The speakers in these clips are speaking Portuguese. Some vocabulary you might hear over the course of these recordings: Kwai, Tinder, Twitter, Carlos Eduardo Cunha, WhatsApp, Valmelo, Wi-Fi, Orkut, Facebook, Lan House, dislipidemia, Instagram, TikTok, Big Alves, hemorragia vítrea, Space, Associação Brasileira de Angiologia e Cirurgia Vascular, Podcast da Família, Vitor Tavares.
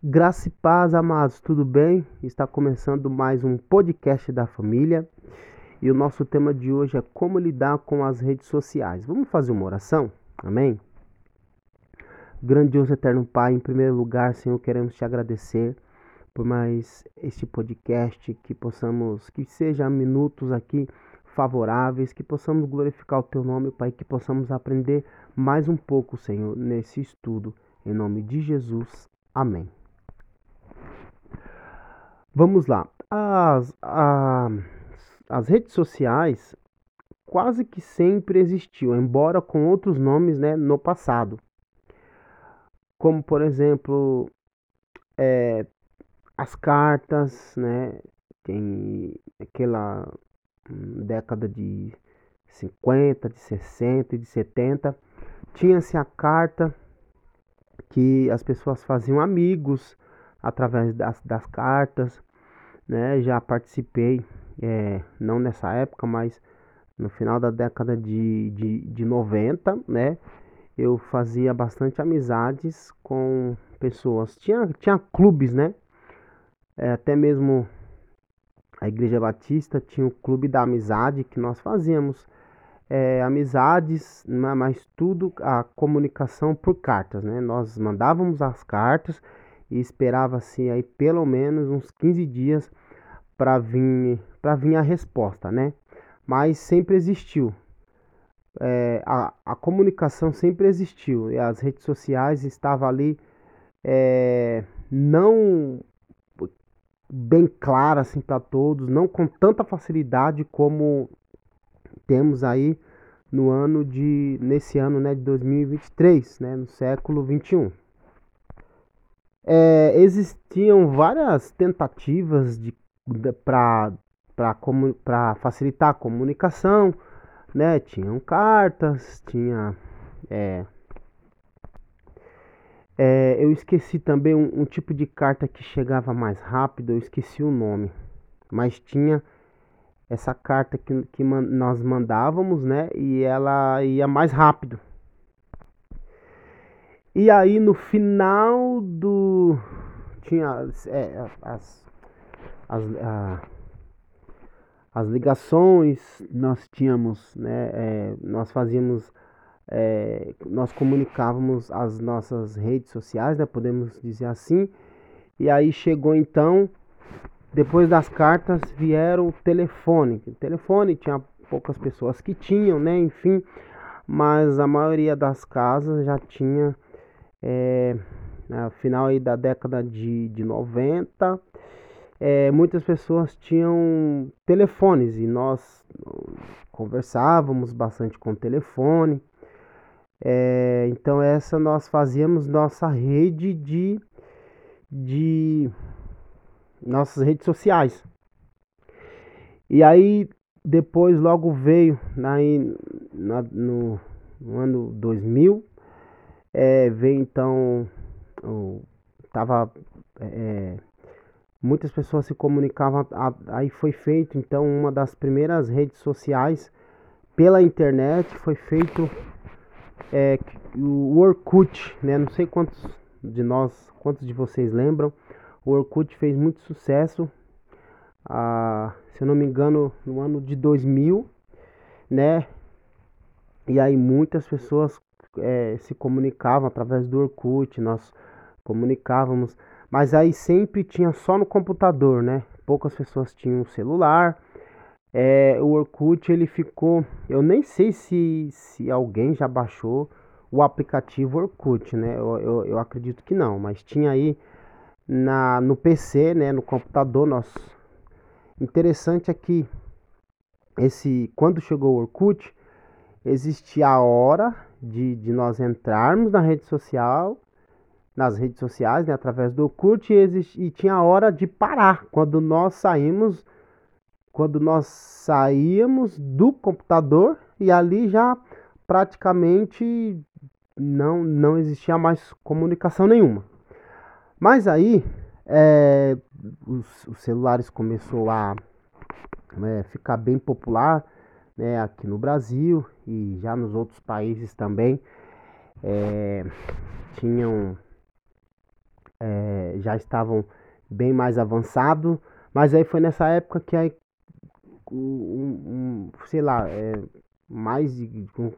Graça e paz, amados, tudo bem? Está começando mais um podcast da família e o nosso tema de hoje é como lidar com as redes sociais. Vamos fazer uma oração? Amém? Grandioso eterno Pai, em primeiro lugar, Senhor, queremos te agradecer por mais este podcast, que seja minutos aqui favoráveis, que possamos glorificar o teu nome, Pai, que possamos aprender mais um pouco, Senhor, nesse estudo. Em nome de Jesus, amém. Vamos lá, as redes sociais quase que sempre existiu, embora com outros nomes, né, no passado. Como, por exemplo, as cartas, né, tem aquela década de 50, de 60 e de 70, tinha-se a carta que as pessoas faziam amigos através das cartas. Né, já participei, não nessa época, mas no final da década de 90, né, eu fazia bastante amizades com pessoas, tinha clubes, né, até mesmo a Igreja Batista tinha o Clube da Amizade, que nós fazíamos amizades, mas tudo a comunicação por cartas, né, nós mandávamos as cartas e esperava-se aí pelo menos uns 15 dias para vir a resposta, né? Mas sempre existiu. A comunicação sempre existiu. E as redes sociais estavam ali não bem clara assim, para todos, não com tanta facilidade como temos aí nesse ano, né, de 2023, né, no século XXI. Existiam várias tentativas para facilitar a comunicação, né? Tinham cartas, eu esqueci também um tipo de carta que chegava mais rápido, eu esqueci o nome, mas tinha essa carta que nós mandávamos, né? E ela ia mais rápido. E aí no final tinha as ligações, nós tínhamos, né, nós comunicávamos as nossas redes sociais, né, podemos dizer assim. E aí chegou então, depois das cartas vieram o telefone. O telefone tinha poucas pessoas que tinham, né, enfim, mas a maioria das casas já tinha. No final aí da década de 90, muitas pessoas tinham telefones e nós conversávamos bastante com o telefone. Então essa nós fazíamos nossa rede de nossas redes sociais. E aí depois logo veio no ano 2000, veio então, muitas pessoas se comunicavam, aí foi feito então uma das primeiras redes sociais pela internet, foi feito o Orkut, né? Não sei quantos de vocês lembram, o Orkut fez muito sucesso, se eu não me engano no ano de 2000, né? E aí muitas pessoas se comunicavam através do Orkut, nós comunicávamos, mas aí sempre tinha só no computador, né? Poucas pessoas tinham celular. O Orkut, ele ficou, eu nem sei se alguém já baixou o aplicativo Orkut, né? Eu acredito que não, mas tinha aí no PC, né? No computador nosso. Interessante é que quando chegou o Orkut, existia a hora de nós entrarmos nas redes sociais, né, através do Orkut, e tinha a hora de parar, quando nós saíamos do computador, e ali já praticamente não existia mais comunicação nenhuma. Mas aí os celulares começou a ficar bem popular, né, aqui no Brasil e já nos outros países também, tinham já estavam bem mais avançados, mas aí foi nessa época que aí,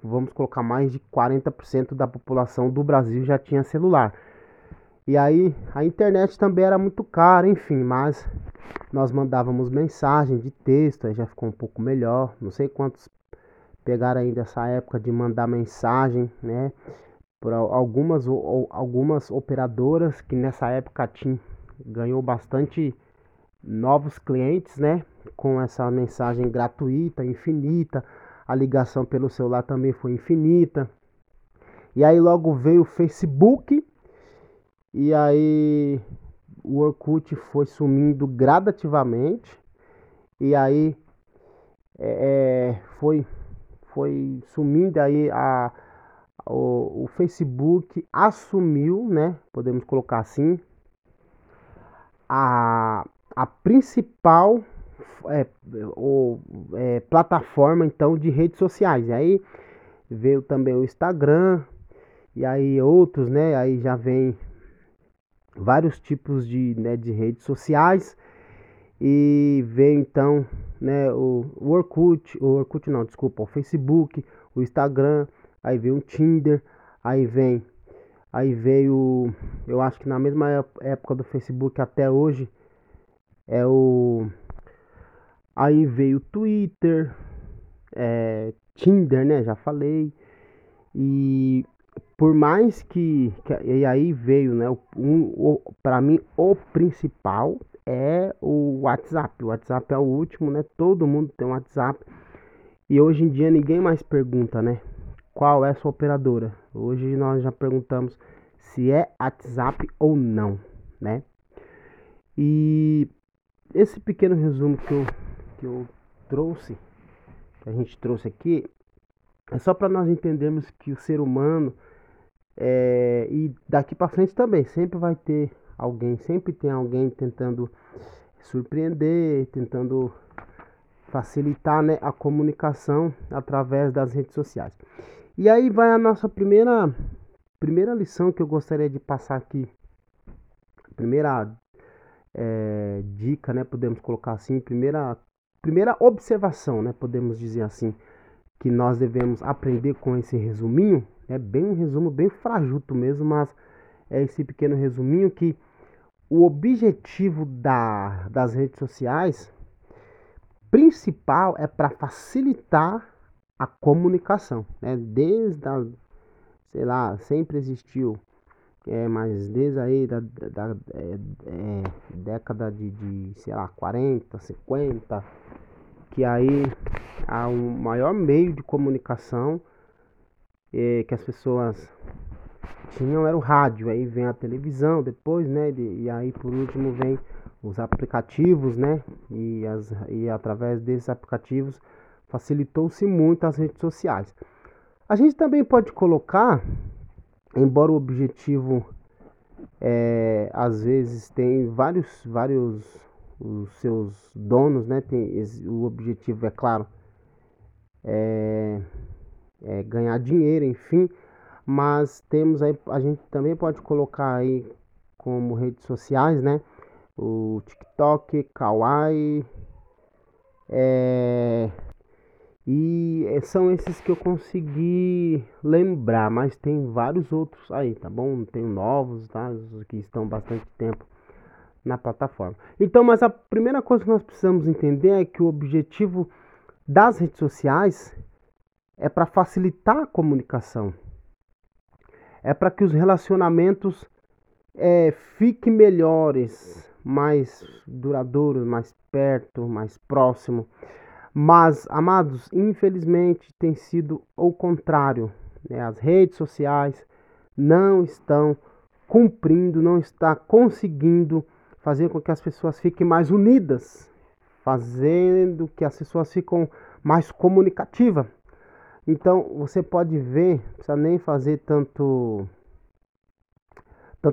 vamos colocar, mais de 40% da população do Brasil já tinha celular. E aí a internet também era muito cara, enfim, mas nós mandávamos mensagem de texto, aí já ficou um pouco melhor. Não sei quantos pegaram ainda essa época de mandar mensagem, né? Por algumas operadoras que nessa época ganhou bastante novos clientes, né? Com essa mensagem gratuita, infinita. A ligação pelo celular também foi infinita. E aí logo veio o Facebook. E aí o Orkut foi sumindo gradativamente. E aí foi sumindo. Aí o Facebook assumiu, né? Podemos colocar assim, a principal plataforma então de redes sociais. E aí veio também o Instagram. E aí outros, né? Aí já vem vários tipos de redes sociais. E veio então, né, o Facebook, o Instagram, aí veio o Tinder, aí veio, eu acho que na mesma época do Facebook até hoje, aí veio o Twitter, Tinder, né, já falei, e por mais que e aí veio, né, para mim o principal é o WhatsApp. O WhatsApp é o último, né? Todo mundo tem um WhatsApp. E hoje em dia ninguém mais pergunta, né? Qual é a sua operadora? Hoje nós já perguntamos se é WhatsApp ou não, né? E esse pequeno resumo que eu trouxe, que a gente trouxe aqui, é só para nós entendermos que o ser humano, e daqui para frente também, sempre vai ter alguém, sempre tem alguém tentando surpreender, tentando facilitar, né, a comunicação através das redes sociais. E aí vai a nossa primeira lição que eu gostaria de passar aqui. Primeira dica, né, podemos colocar assim, primeira observação, né, podemos dizer assim, que nós devemos aprender com esse resuminho. É bem um resumo, bem frajuto mesmo, mas é esse pequeno resuminho que o objetivo das redes sociais principal é para facilitar a comunicação, né? Desde sempre existiu, mas desde aí da década de 40, 50, que aí há um maior meio de comunicação que as pessoas tinham era o rádio. Aí vem a televisão depois, né? E aí por último vem os aplicativos, né? E através desses aplicativos facilitou-se muito as redes sociais. A gente também pode colocar, embora o objetivo às vezes tem vários os seus donos, né? O objetivo é claro ganhar dinheiro, enfim, mas temos aí, a gente também pode colocar aí como redes sociais, né, o TikTok, Kwai, e são esses que eu consegui lembrar, mas tem vários outros aí, tá bom? Tem novos, tá, que estão bastante tempo na plataforma. Então, mas a primeira coisa que nós precisamos entender é que o objetivo das redes sociais é para facilitar a comunicação, é para que os relacionamentos fiquem melhores, mais duradouros, mais perto, mais próximo. Mas, amados, infelizmente tem sido o contrário, né? As redes sociais não estão cumprindo, não está conseguindo fazer com que as pessoas fiquem mais unidas, fazendo que as pessoas ficam mais comunicativas. Então, você pode ver, não precisa nem fazer tanta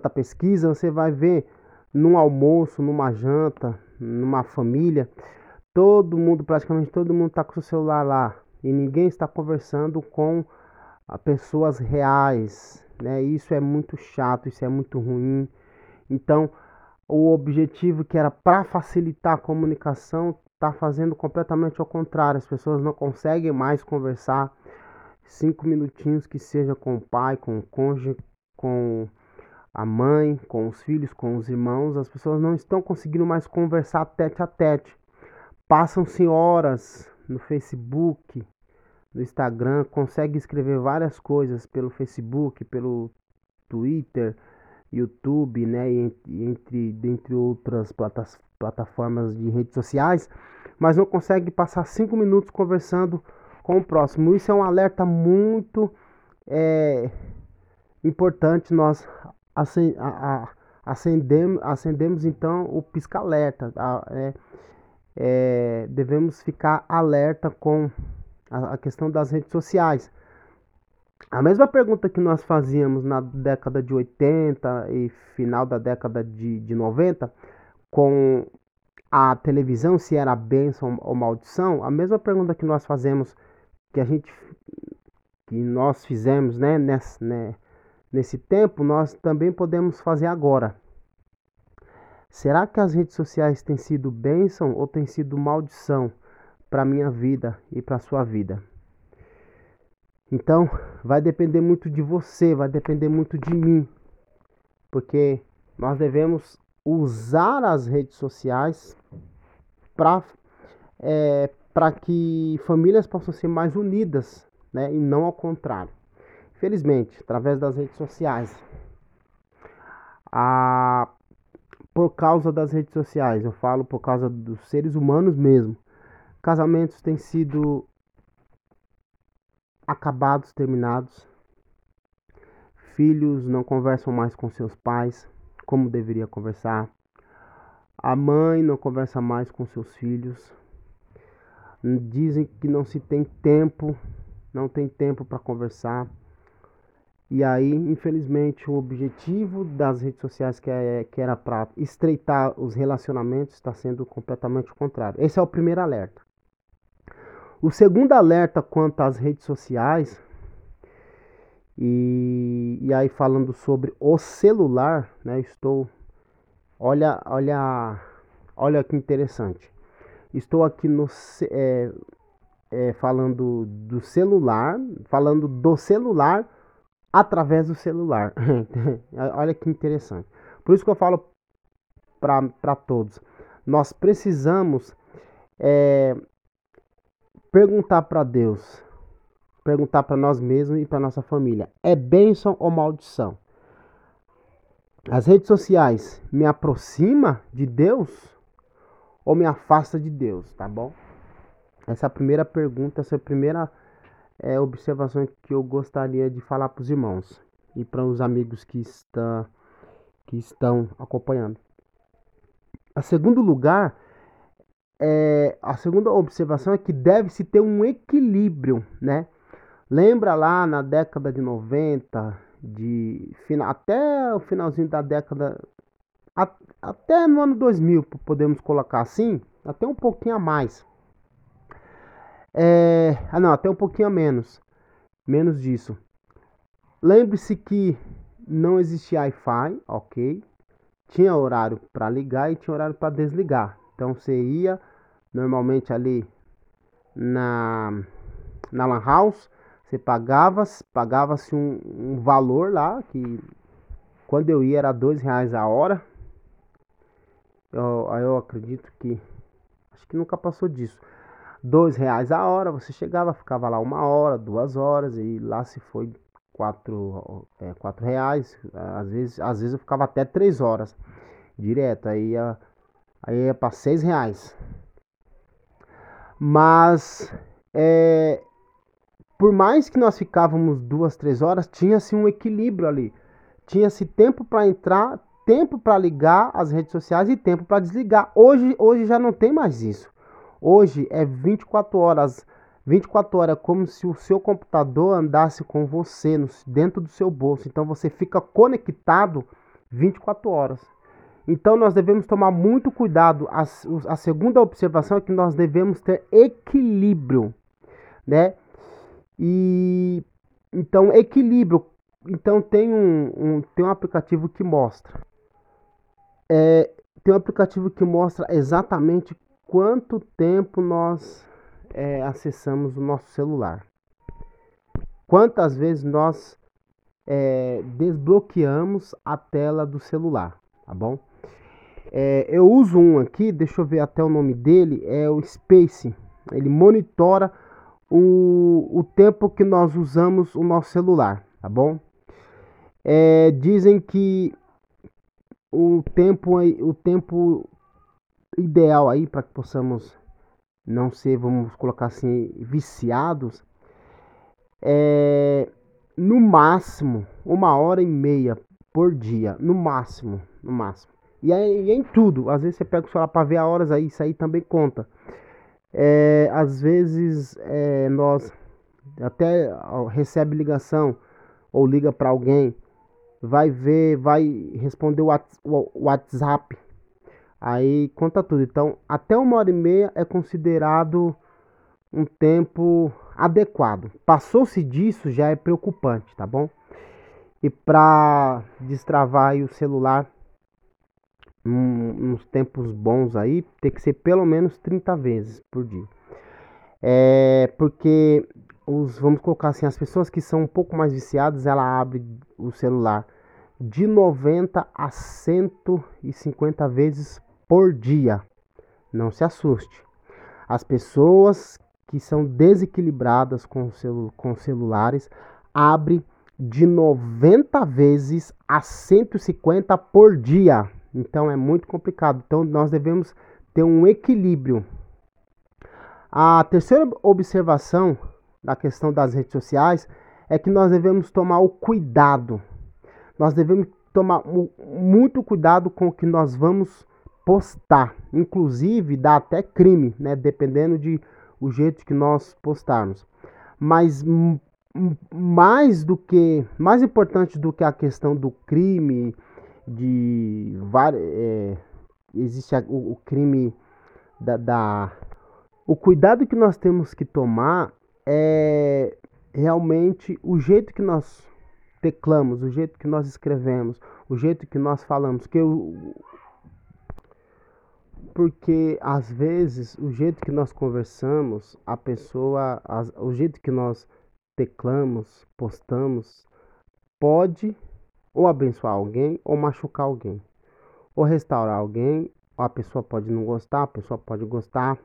pesquisa, você vai ver num almoço, numa janta, numa família, praticamente todo mundo está com o seu celular lá e ninguém está conversando com pessoas reais, né? Isso é muito chato, isso é muito ruim, Então, o objetivo que era para facilitar a comunicação está fazendo completamente ao contrário. As pessoas não conseguem mais conversar 5 minutinhos, que seja com o pai, com o cônjuge, com a mãe, com os filhos, com os irmãos. As pessoas não estão conseguindo mais conversar tete a tete. Passam-se horas no Facebook, no Instagram, consegue escrever várias coisas pelo Facebook, pelo Twitter, YouTube, né, e dentre outras plataformas de redes sociais, mas não consegue passar 5 minutos conversando com o próximo. Isso é um alerta muito importante. Nós acendemos então o pisca-alerta. Devemos ficar alerta com a questão das redes sociais. A mesma pergunta que nós fazíamos na década de 80 e final da década de 90, com a televisão, se era bênção ou maldição, a mesma pergunta que nós fazemos, que nós fizemos né, nesse tempo, nós também podemos fazer agora. Será que as redes sociais têm sido bênção ou têm sido maldição para a minha vida e para a sua vida? Então, vai depender muito de você, vai depender muito de mim, porque nós devemos usar as redes sociais para que famílias possam ser mais unidas, né, e não ao contrário. Infelizmente, através das redes sociais, por causa das redes sociais, eu falo por causa dos seres humanos mesmo, casamentos têm sido acabados, terminados. Filhos não conversam mais com seus pais como deveria conversar. A mãe não conversa mais com seus filhos. Dizem que não tem tempo para conversar. E aí, infelizmente, o objetivo das redes sociais, que era para estreitar os relacionamentos, está sendo completamente o contrário. Esse é o primeiro alerta. O segundo alerta quanto às redes sociais, e aí falando sobre o celular, né, olha que interessante, estou aqui falando do celular através do celular, olha que interessante. Por isso que eu falo para todos, nós precisamos perguntar para Deus, perguntar para nós mesmos e para nossa família: é bênção ou maldição? As redes sociais me aproxima de Deus ou me afasta de Deus, tá bom? Essa é a primeira pergunta, essa é a primeira observação que eu gostaria de falar para os irmãos e para os amigos que estão acompanhando. A segundo lugar, a segunda observação é que deve-se ter um equilíbrio, né? Lembra lá na década de 90, até o finalzinho da década, até no ano 2000, podemos colocar assim, até um pouquinho a mais. Até um pouquinho a menos disso. Lembre-se que não existia Wi-Fi, ok? Tinha horário para ligar e tinha horário para desligar. Então você ia normalmente ali na Lan House, você pagava-se um valor lá, que quando eu ia era R$2 a hora. Eu acredito que, acho que nunca passou disso. R$2 a hora, você chegava, ficava lá 1 hora, 2 horas, e lá se foi R$4. Às vezes eu ficava até 3 horas direto, aí ia para R$6. Mas, por mais que nós ficávamos 2, 3 horas, tinha-se um equilíbrio ali. Tinha-se tempo para entrar, tempo para ligar as redes sociais e tempo para desligar. Hoje já não tem mais isso. Hoje é 24 horas. 24 horas é como se o seu computador andasse com você dentro do seu bolso. Então você fica conectado 24 horas. Então, nós devemos tomar muito cuidado. A segunda observação é que nós devemos ter equilíbrio, né? E então, equilíbrio. Então, tem um aplicativo que mostra Tem um aplicativo que mostra exatamente quanto tempo nós acessamos o nosso celular. Quantas vezes nós desbloqueamos a tela do celular, tá bom? Eu uso um aqui, deixa eu ver até o nome dele, é o Space. Ele monitora o tempo que nós usamos o nosso celular, tá bom? Dizem que o tempo ideal aí para que possamos não ser, vamos colocar assim, viciados, no máximo 1h30 por dia, no máximo. E aí em tudo, às vezes você pega o celular para ver a horas aí, isso aí também conta. Às vezes nós até recebe ligação ou liga para alguém, vai responder o WhatsApp, aí conta tudo. Então até 1h30 é considerado um tempo adequado. Passou-se disso já é preocupante, tá bom? E para destravar aí o celular uns tempos bons aí, tem que ser pelo menos 30 vezes por dia. Porque vamos colocar assim, as pessoas que são um pouco mais viciadas, ela abre o celular de 90 a 150 vezes por dia. Não se assuste. As pessoas que são desequilibradas com celulares abrem de 90 vezes a 150 por dia. Então é muito complicado. Então nós devemos ter um equilíbrio. A terceira observação da questão das redes sociais é que nós devemos tomar o cuidado. Nós devemos tomar muito cuidado com o que nós vamos postar. Inclusive dá até crime, né? Dependendo do jeito que nós postarmos. Mas mais importante do que a questão do crime, existe o crime o cuidado que nós temos que tomar é realmente o jeito que nós teclamos, o jeito que nós escrevemos, o jeito que nós falamos, porque às vezes o jeito que nós conversamos, o jeito que nós teclamos, postamos, pode ou abençoar alguém, ou machucar alguém, ou restaurar alguém. A pessoa pode não gostar, a pessoa pode gostar.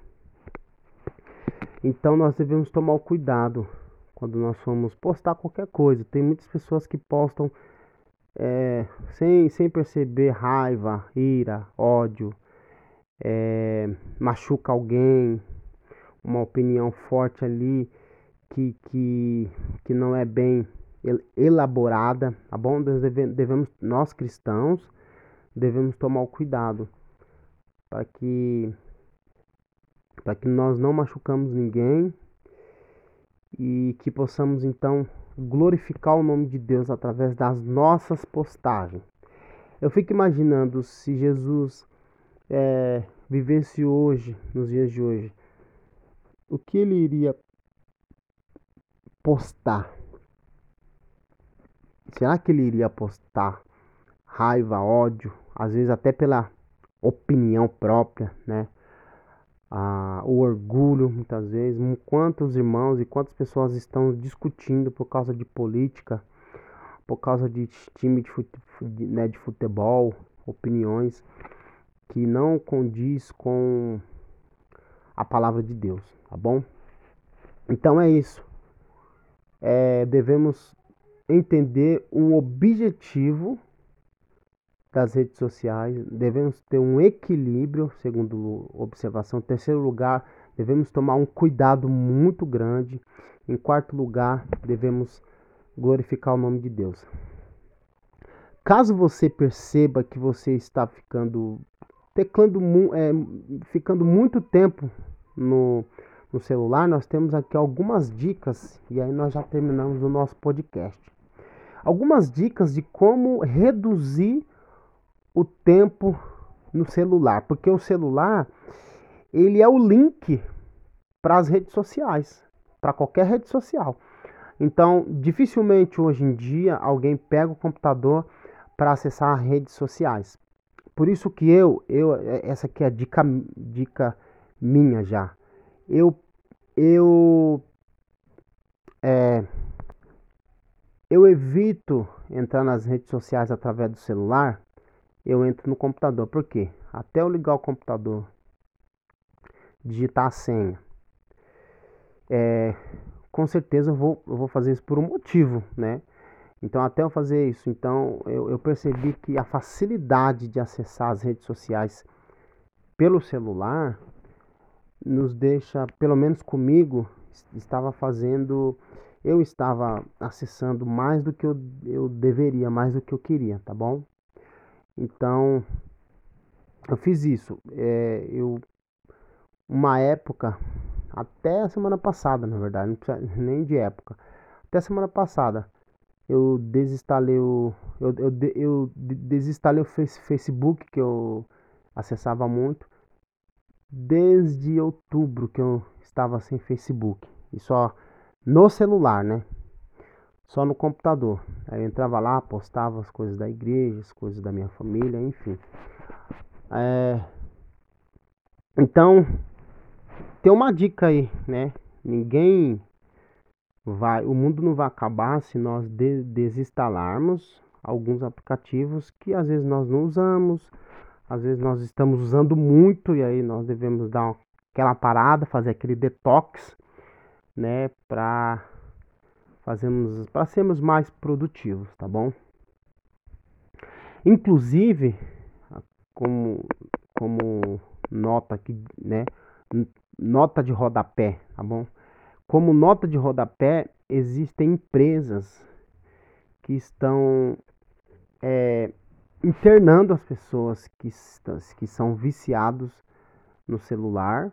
Então nós devemos tomar o cuidado quando nós formos postar qualquer coisa. Tem muitas pessoas que postam sem perceber raiva, ira, ódio, machuca alguém, uma opinião forte ali que não é bem elaborada, tá bom? Nós cristãos devemos tomar o cuidado para que nós não machucamos ninguém e que possamos então glorificar o nome de Deus através das nossas postagens. Eu fico imaginando se Jesus vivesse hoje, nos dias de hoje, o que ele iria postar? Será que ele iria postar raiva, ódio, às vezes até pela opinião própria, né? O orgulho, muitas vezes. Quantos irmãos e quantas pessoas estão discutindo por causa de política, por causa de time de futebol, opiniões que não condiz com a palavra de Deus, tá bom? Então é isso. Devemos entender o objetivo das redes sociais, devemos ter um equilíbrio, segundo observação. Em terceiro lugar, devemos tomar um cuidado muito grande. Em quarto lugar, devemos glorificar o nome de Deus. Caso você perceba que você está ficando muito tempo no celular, nós temos aqui algumas dicas e aí nós já terminamos o nosso podcast. Algumas dicas de como reduzir o tempo no celular, porque o celular, ele é o link para as redes sociais, para qualquer rede social. Então, dificilmente hoje em dia alguém pega o computador para acessar as redes sociais. por isso que eu essa aqui é a dica minha já. Eu evito entrar nas redes sociais através do celular, eu entro no computador. Por quê? Até eu ligar o computador, digitar a senha, com certeza eu vou fazer isso por um motivo, né? Então, até eu fazer isso, eu percebi que a facilidade de acessar as redes sociais pelo celular nos deixa, pelo menos comigo, eu estava acessando mais do que eu deveria, mais do que eu queria, tá bom? Então, eu fiz isso. Uma época, até a semana passada, na verdade, não precisa nem de época. Até a semana passada, eu desinstalei o Facebook, que eu acessava muito, desde outubro que eu estava sem Facebook. E só no celular, né? Só no computador. Aí eu entrava lá, postava as coisas da igreja, as coisas da minha família, enfim. Então, tem uma dica aí, né? O mundo não vai acabar se nós desinstalarmos alguns aplicativos que às vezes nós não usamos, às vezes nós estamos usando muito, e aí nós devemos dar aquela parada, fazer aquele detox, né, para sermos mais produtivos, tá bom? Inclusive, como nota aqui, né, nota de rodapé, tá bom? Como nota de rodapé, existem empresas que estão internando as pessoas que são viciados no celular,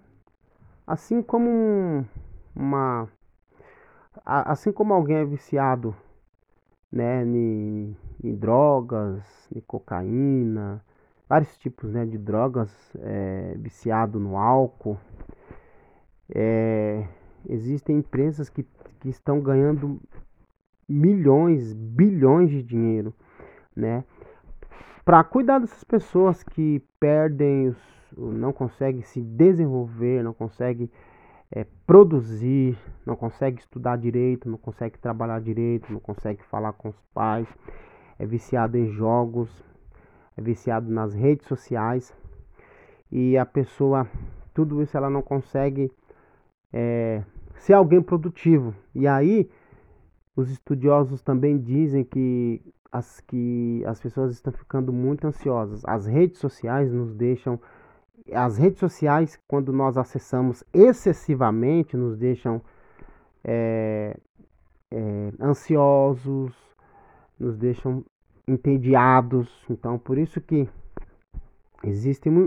assim como alguém é viciado, né, em drogas, em cocaína, vários tipos, né, de drogas, viciado no álcool, existem empresas que estão ganhando milhões, bilhões de dinheiro, né, para cuidar dessas pessoas que perdem, não conseguem se desenvolver, não conseguem produzir, não consegue estudar direito, não consegue trabalhar direito, não consegue falar com os pais, é viciado em jogos, é viciado nas redes sociais, e a pessoa, tudo isso ela não consegue ser alguém produtivo. E aí, os estudiosos também dizem que as pessoas estão ficando muito ansiosas. As redes sociais nos deixam... As redes sociais, quando nós acessamos excessivamente, nos deixam ansiosos, nos deixam entediados. Então, por isso que existem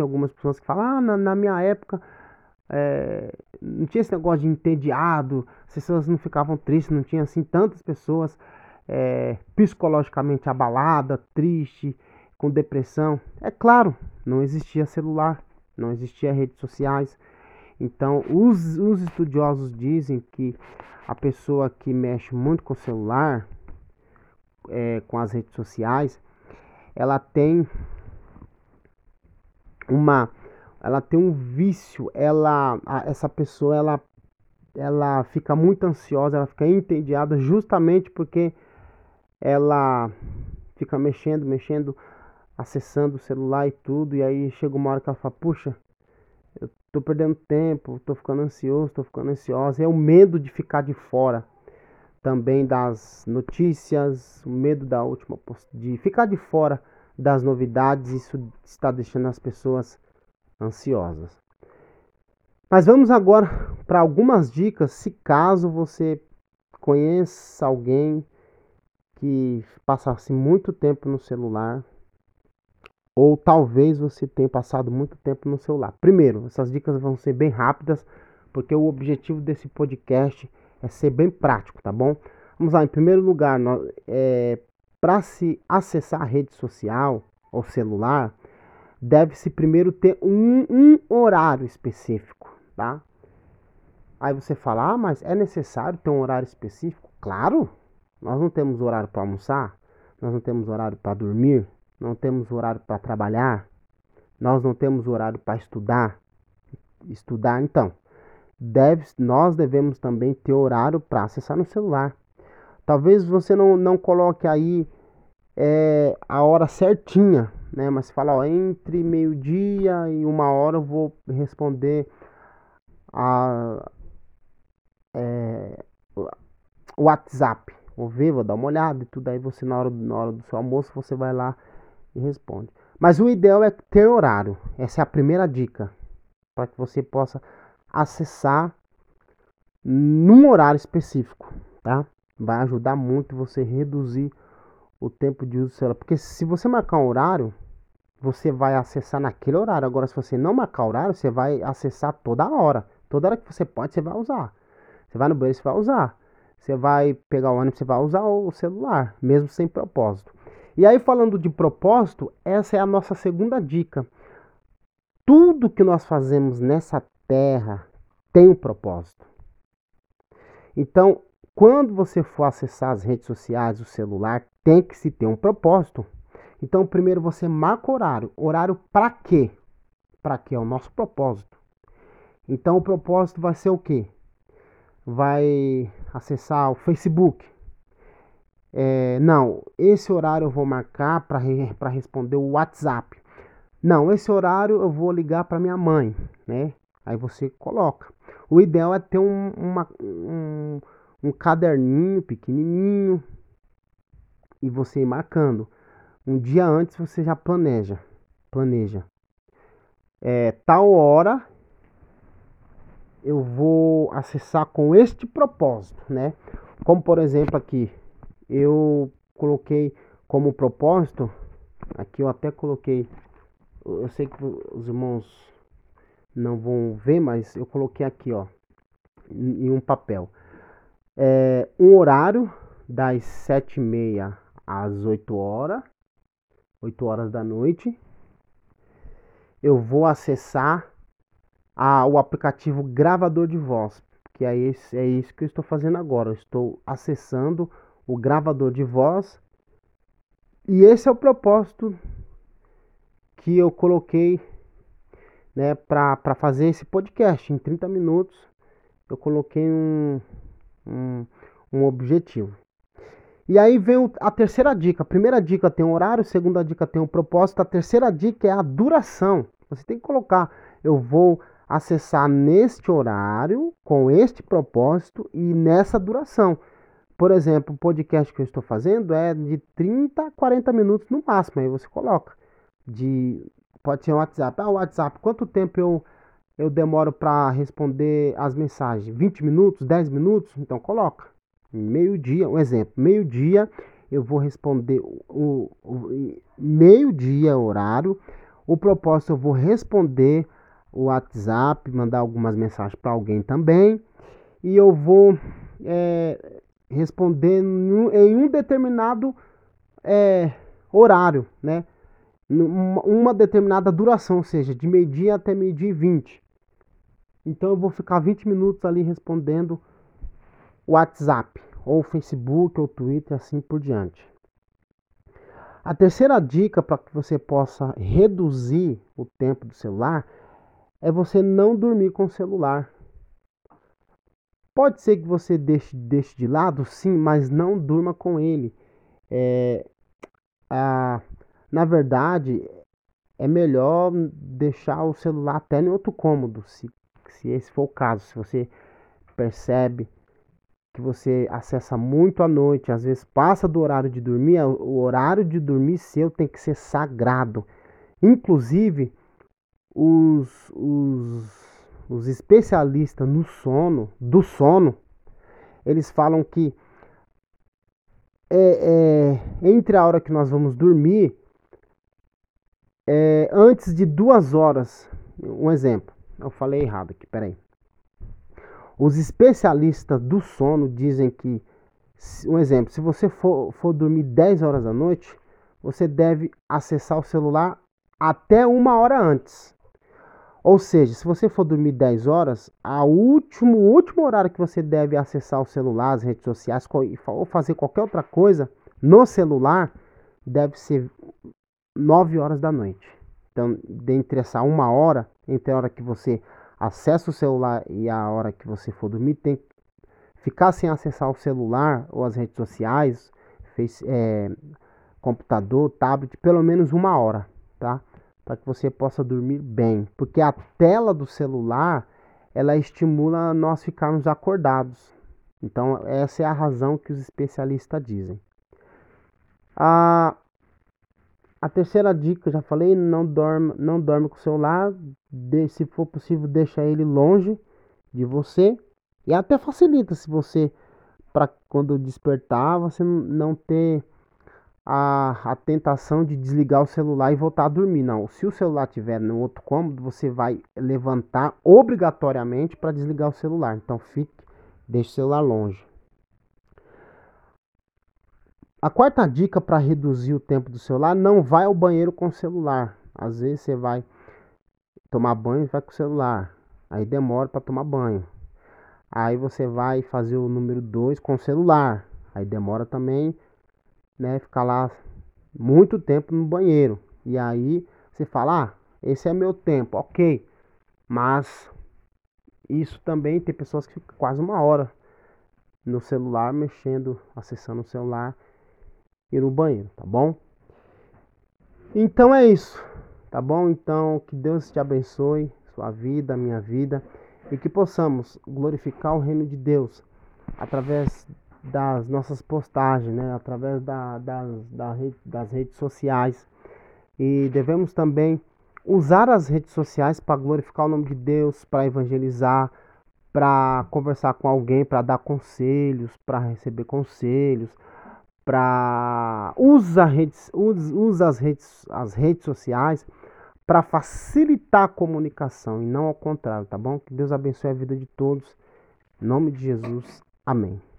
algumas pessoas que falam, na minha época... não tinha esse negócio de entediado, as pessoas não ficavam tristes, não tinha assim tantas pessoas psicologicamente abaladas, tristes, com depressão. É claro, não existia celular, não existia redes sociais. Então, os estudiosos dizem que a pessoa que mexe muito com o celular, com as redes sociais, ela tem um vício, essa pessoa ela fica muito ansiosa, ela fica entediada justamente porque ela fica mexendo, acessando o celular e tudo, e aí chega uma hora que ela fala, puxa, eu tô perdendo tempo, tô ficando ansioso, tô ficando ansiosa. É o medo de ficar de fora também das notícias, o medo de ficar de fora das novidades, isso está deixando as pessoas ansiosas. Mas vamos agora para algumas dicas, se caso você conheça alguém que passasse muito tempo no celular, ou talvez você tenha passado muito tempo no celular. Primeiro, essas dicas vão ser bem rápidas, porque o objetivo desse podcast é ser bem prático, tá bom? Vamos lá, em primeiro lugar, para se acessar a rede social ou celular, deve-se primeiro ter um horário específico, tá? Aí você fala, mas é necessário ter um horário específico? Claro! Nós não temos horário para almoçar, nós não temos horário para dormir, não temos horário para trabalhar, nós não temos horário para estudar, então, nós devemos também ter horário para acessar no celular. Talvez você não coloque aí a hora certinha, né? Mas fala, entre 12h e 13h eu vou responder o WhatsApp. Vou dar uma olhada e tudo, aí você na hora do seu almoço você vai lá e responde. Mas o ideal é ter horário. Essa é a primeira dica, para que você possa acessar num horário específico, tá? Vai ajudar muito você reduzir o tempo de uso do celular, porque se você marcar um horário, você vai acessar naquele horário. Agora, se você não marcar horário, você vai acessar toda hora que você pode, você vai usar. Você vai no banheiro, você vai usar. Você vai pegar o ônibus, você vai usar o celular, mesmo sem propósito. E aí, falando de propósito, essa é a nossa segunda dica. Tudo que nós fazemos nessa terra tem um propósito. Então, quando você for acessar as redes sociais, o celular, tem que se ter um propósito. Então, primeiro você marca horário. Horário para quê? Para quê? É o nosso propósito. Então, o propósito vai ser o quê? Vai acessar o Facebook. Não, esse horário eu vou marcar para responder o WhatsApp. Não, esse horário eu vou ligar para minha mãe, né? Aí você coloca. O ideal é ter um caderninho pequenininho e você ir marcando. Um dia antes você já planeja. Tal hora eu vou acessar com este propósito, né? Como, por exemplo, aqui, eu coloquei como propósito, aqui eu até coloquei, eu sei que os irmãos não vão ver, mas eu coloquei aqui, ó, em um papel. Um horário das 7h30 às 8h da noite, eu vou acessar o aplicativo gravador de voz, que é isso que eu estou fazendo agora. Eu estou acessando o gravador de voz e esse é o propósito que eu coloquei, né, para fazer esse podcast. Em 30 minutos eu coloquei um objetivo. E aí vem a terceira dica. A primeira dica tem um horário, a segunda dica tem um propósito, a terceira dica é a duração. Você tem que colocar, eu vou acessar neste horário, com este propósito e nessa duração. Por exemplo, o podcast que eu estou fazendo é de 30 a 40 minutos no máximo. Aí você coloca. Pode ser um WhatsApp. Ah, o WhatsApp, quanto tempo eu demoro para responder as mensagens? 20 minutos? 10 minutos? Então coloca. Meio-dia, um exemplo. Meio-dia eu vou responder o meio-dia horário. O propósito, eu vou responder o WhatsApp, mandar algumas mensagens para alguém também. E eu vou responder em um determinado horário, né? Uma determinada duração, ou seja, de 12h até 12h20. Então eu vou ficar 20 minutos ali respondendo o WhatsApp, ou Facebook, ou Twitter, assim por diante. A terceira dica para que você possa reduzir o tempo do celular é você não dormir com o celular. Pode ser que você deixe de lado, sim, mas não durma com ele. Na verdade, é melhor deixar o celular até em outro cômodo, se esse for o caso. Se você percebe que você acessa muito à noite, às vezes passa do horário de dormir, o horário de dormir seu tem que ser sagrado. Inclusive, os especialistas do sono, eles falam que entre a hora que nós vamos dormir, antes de 2 horas, um exemplo, eu falei errado aqui, peraí. Os especialistas do sono dizem que, um exemplo, se você for dormir 10 horas da noite, você deve acessar o celular até 1 hora antes. Ou seja, se você for dormir 10 horas, o último horário que você deve acessar o celular, as redes sociais, ou fazer qualquer outra coisa no celular, deve ser 9 horas da noite. Então, dentre essa uma hora, entre a hora que você acessa o celular e a hora que você for dormir, tem que ficar sem acessar o celular ou as redes sociais, computador, tablet, pelo menos uma hora, tá? Para que você possa dormir bem. Porque a tela do celular, ela estimula nós ficarmos acordados. Então, essa é a razão que os especialistas dizem. A terceira dica, já falei, não dorme com o celular. Se for possível, deixa ele longe de você. E até facilita se você, para quando despertar, você não ter a tentação de desligar o celular e voltar a dormir. Não, se o celular estiver no outro cômodo, você vai levantar obrigatoriamente para desligar o celular. Então, deixe o celular longe. A quarta dica para reduzir o tempo do celular: não vai ao banheiro com o celular. Às vezes você vai tomar banho e vai com o celular. Aí demora para tomar banho. Aí você vai fazer o número 2 com o celular. Aí demora também, né? Ficar lá muito tempo no banheiro. E aí você fala: esse é meu tempo, ok. Mas isso também tem pessoas que ficam quase uma hora no celular, mexendo, acessando o celular e no banheiro, tá bom? Então é isso, tá bom? Então que Deus te abençoe, sua vida, minha vida, e que possamos glorificar o reino de Deus através das nossas postagens, né? Através das redes sociais. E devemos também usar as redes sociais para glorificar o nome de Deus, para evangelizar, para conversar com alguém, para dar conselhos, para receber conselhos, para usa as redes sociais para facilitar a comunicação e não ao contrário, tá bom? Que Deus abençoe a vida de todos. Em nome de Jesus. Amém.